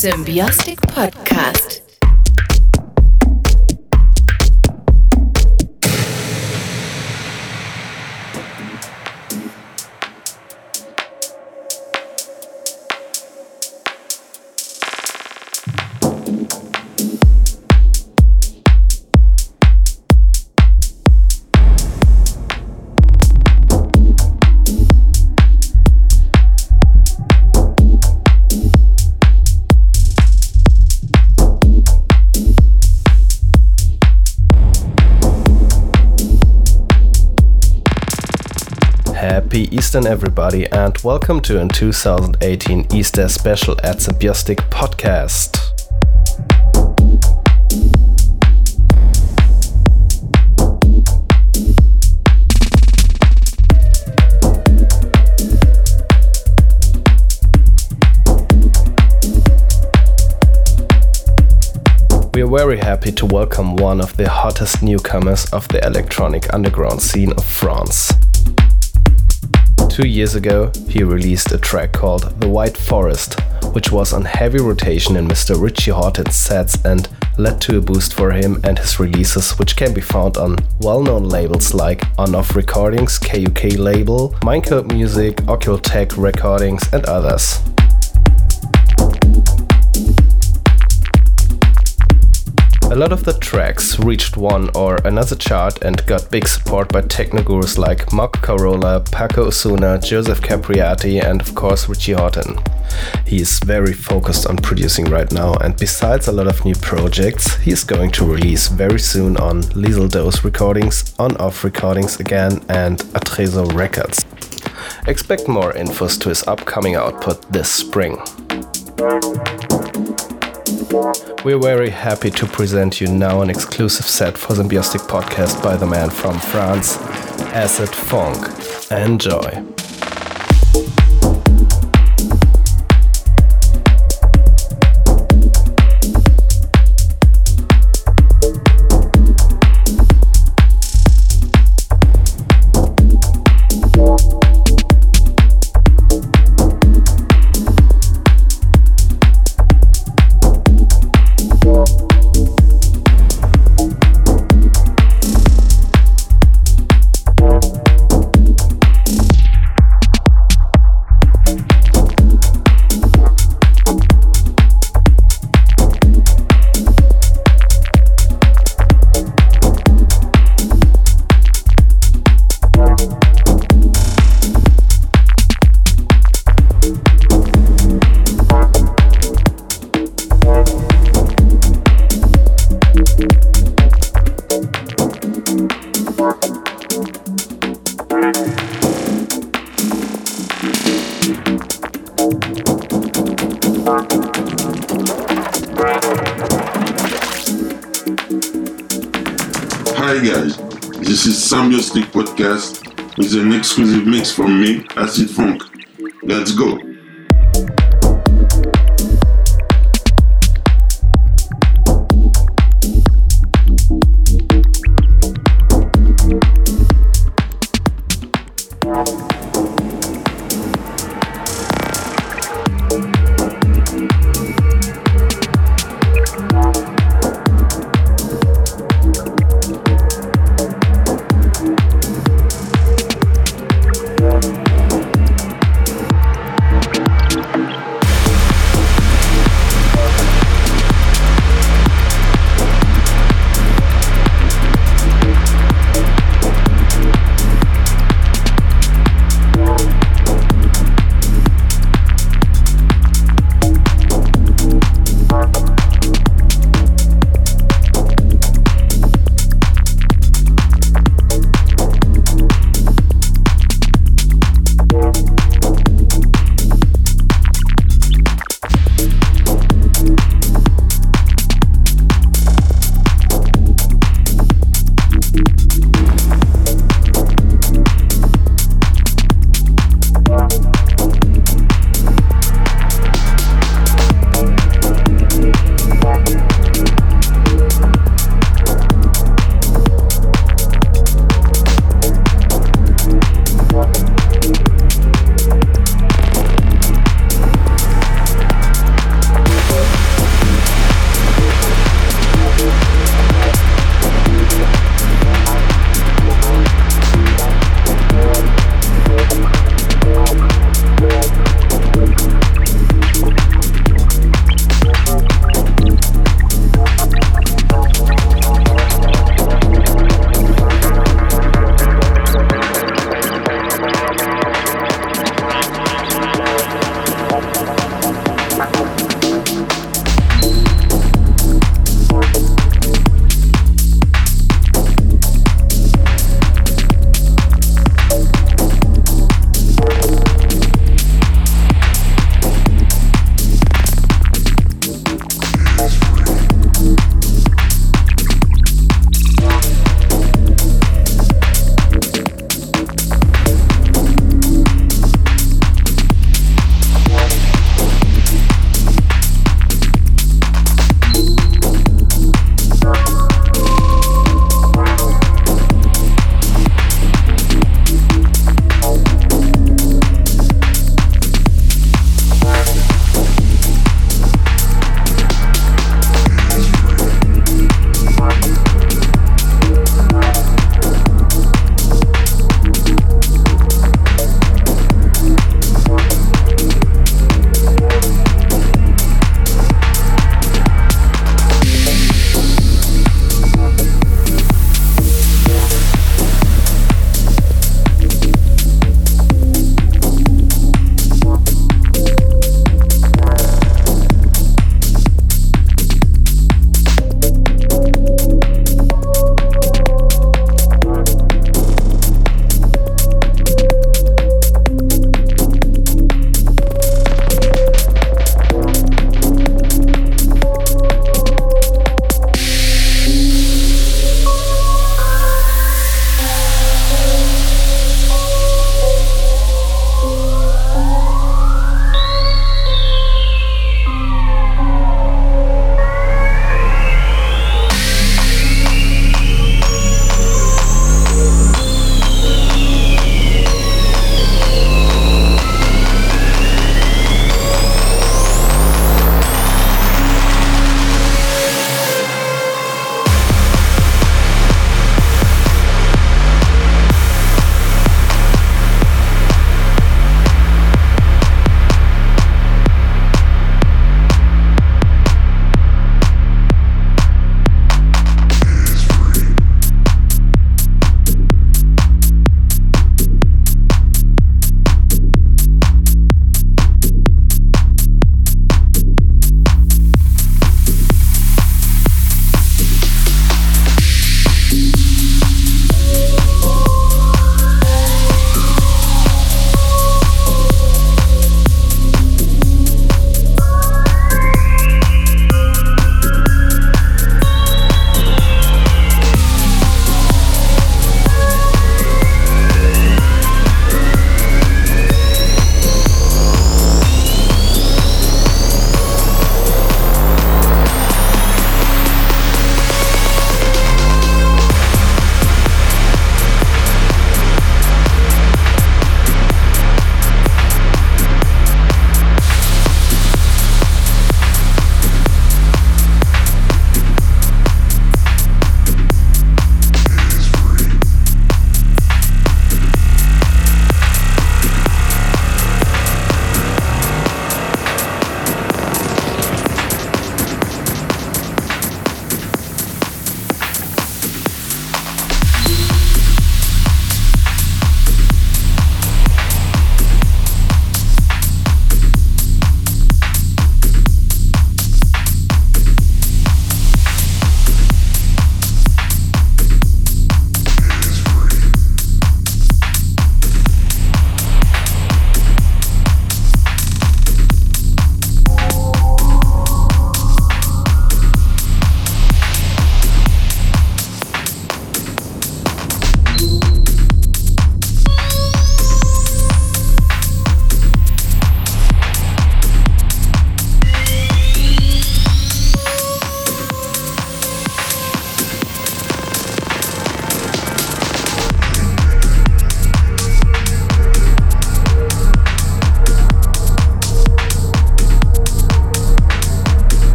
Symbiotic Podcast. Happy Eastern everybody and welcome to a 2018 Easter special at Symbiotic Podcast. We are very happy to welcome one of the hottest newcomers of the electronic underground scene of France. 2 years ago, he released a track called The White Forest, which was on heavy rotation in Mr. Richie Hawtin's sets and led to a boost for him and his releases, which can be found on well-known labels like On-Off Recordings, KUK Label, Mindcode Music, Ocultech Recordings and others. A lot of the tracks reached one or another chart and got big support by techno gurus like Mock Carolla, Paco Osuna, Joseph Capriati and of course Richie Hawtin. He is very focused on producing right now and besides a lot of new projects, he is going to release very soon on Liesl Dose Recordings, On-Off Recordings again and Atrezo Records. Expect more infos to his upcoming output this spring. We're very happy to present you now an exclusive set for Symbiotic Podcast by the man from France, Acid Funk. Enjoy! Symbiotic Podcast with an exclusive mix from me, Acid Funk. Let's go!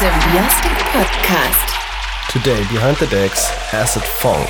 Symbiotic Podcast. Today, behind the decks, Acid Funk.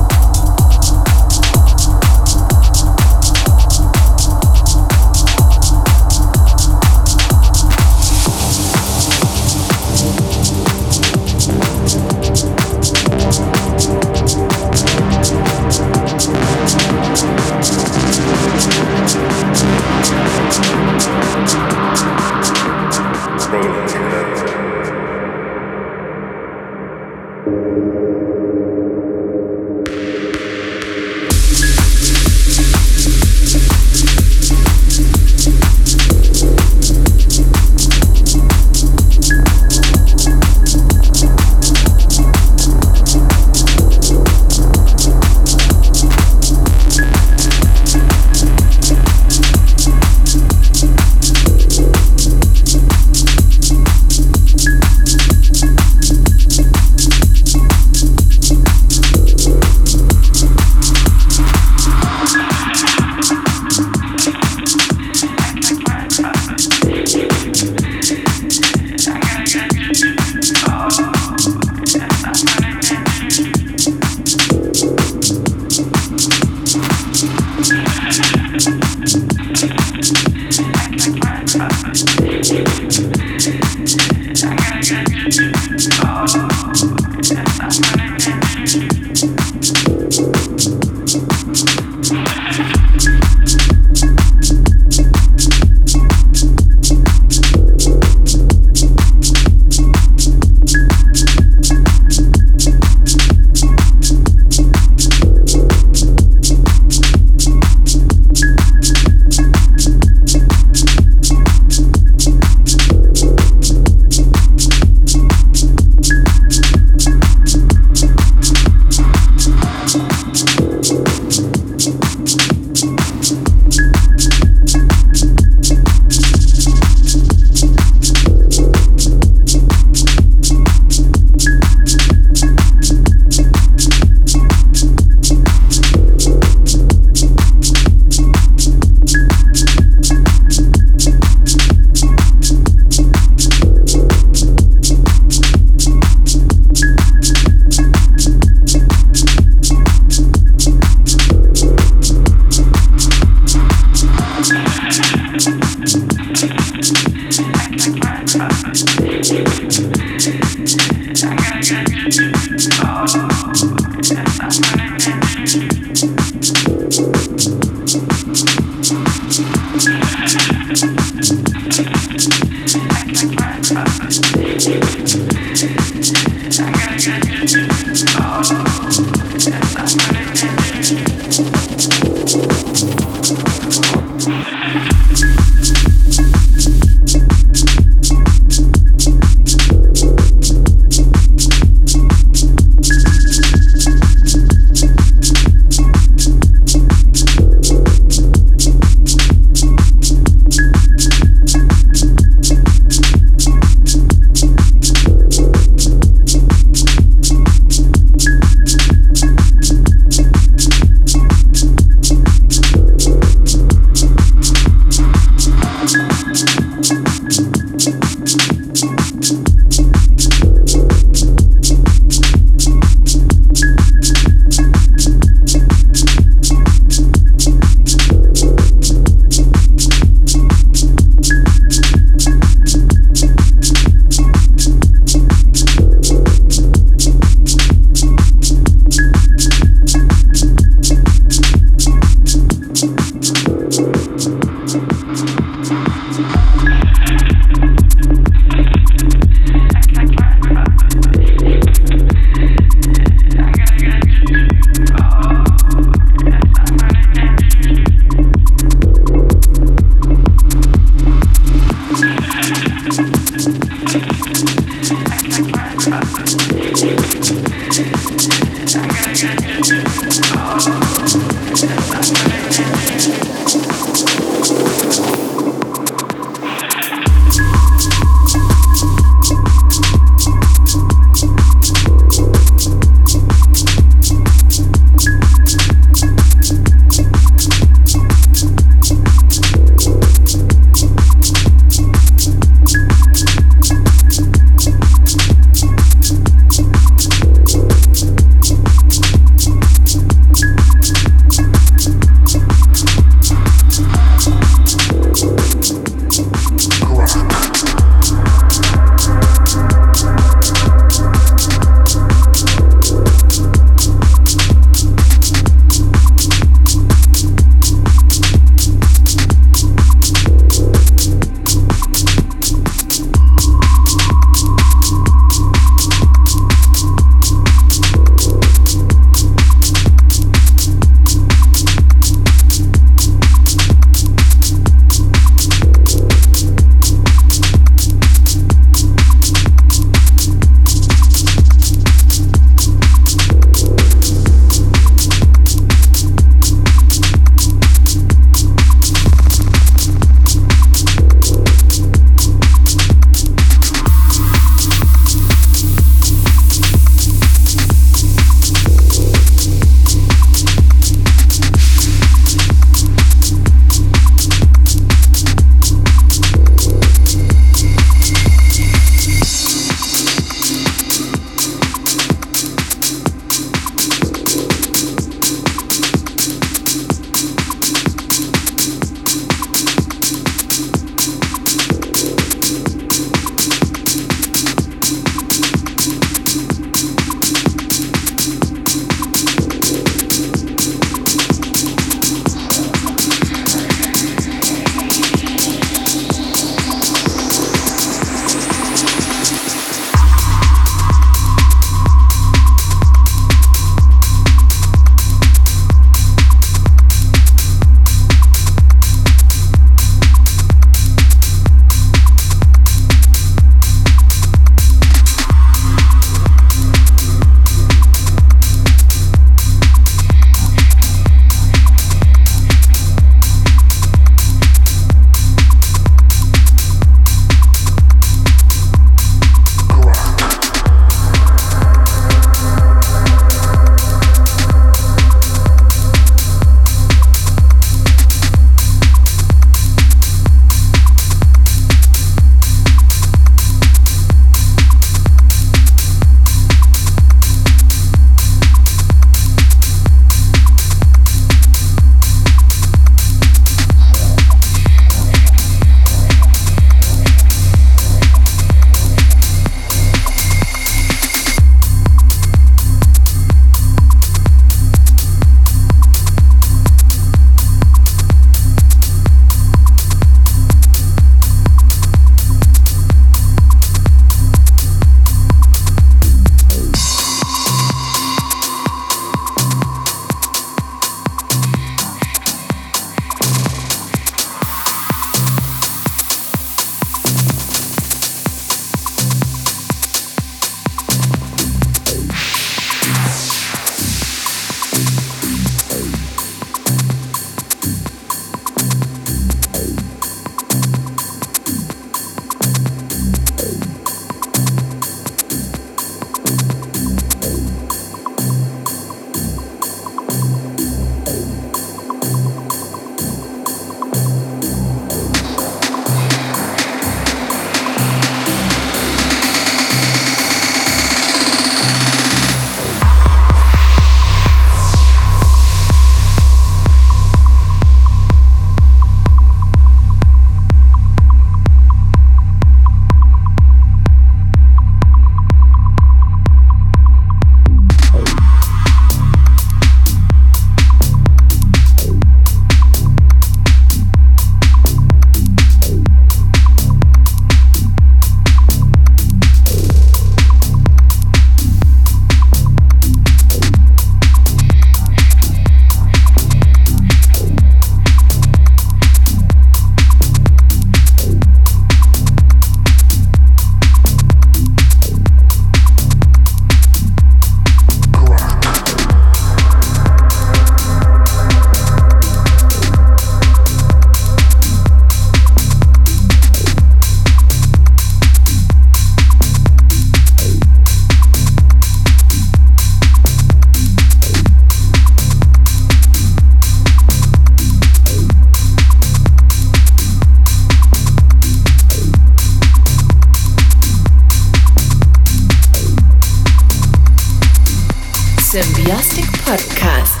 Symbiotic Podcast.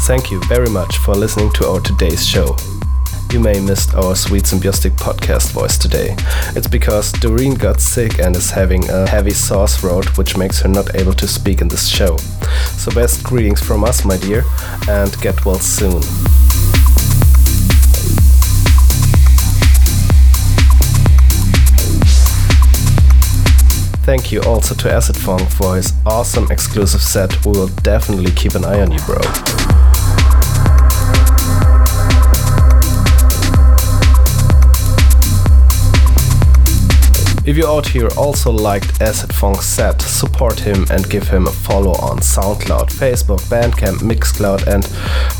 Thank you very much for listening to our today's show. You may missed our sweet Symbiotic Podcast voice today. It's because Doreen got sick and is having a heavy sore throat, which makes her not able to speak in this show. So best greetings from us, my dear, and get well soon. Thank you also to AcidFong for his awesome exclusive set. We will definitely keep an eye on you, bro. If you out here also liked AcidFong's set, support him and give him a follow on SoundCloud, Facebook, Bandcamp, Mixcloud, and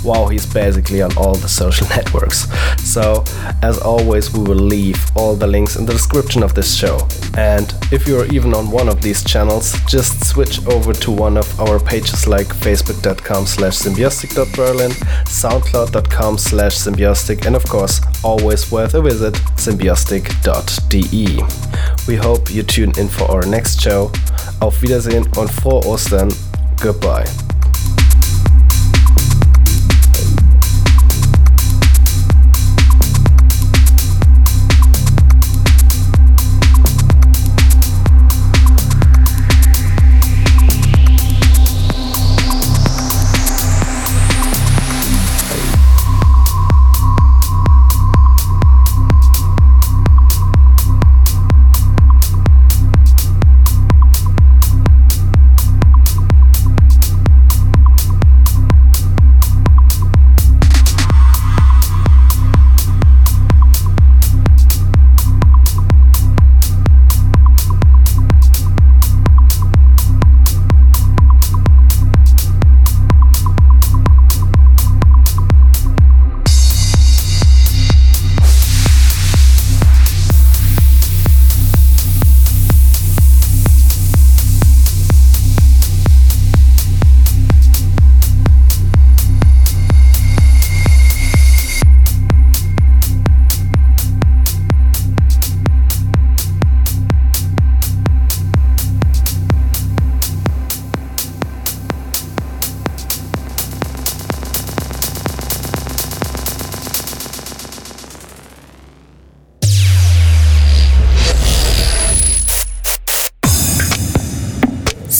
wow, he's basically on all the social networks. So, as always, we will leave all the links in the description of this show. And if you're even on one of these channels, just switch over to one of our pages like facebook.com/symbiotic.berlin, soundcloud.com/symbiotic, and of course, always worth a visit, symbiotic.de. We hope you tune in for our next show. Auf Wiedersehen und frohe Ostern. Goodbye.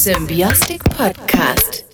Symbiotic Podcast.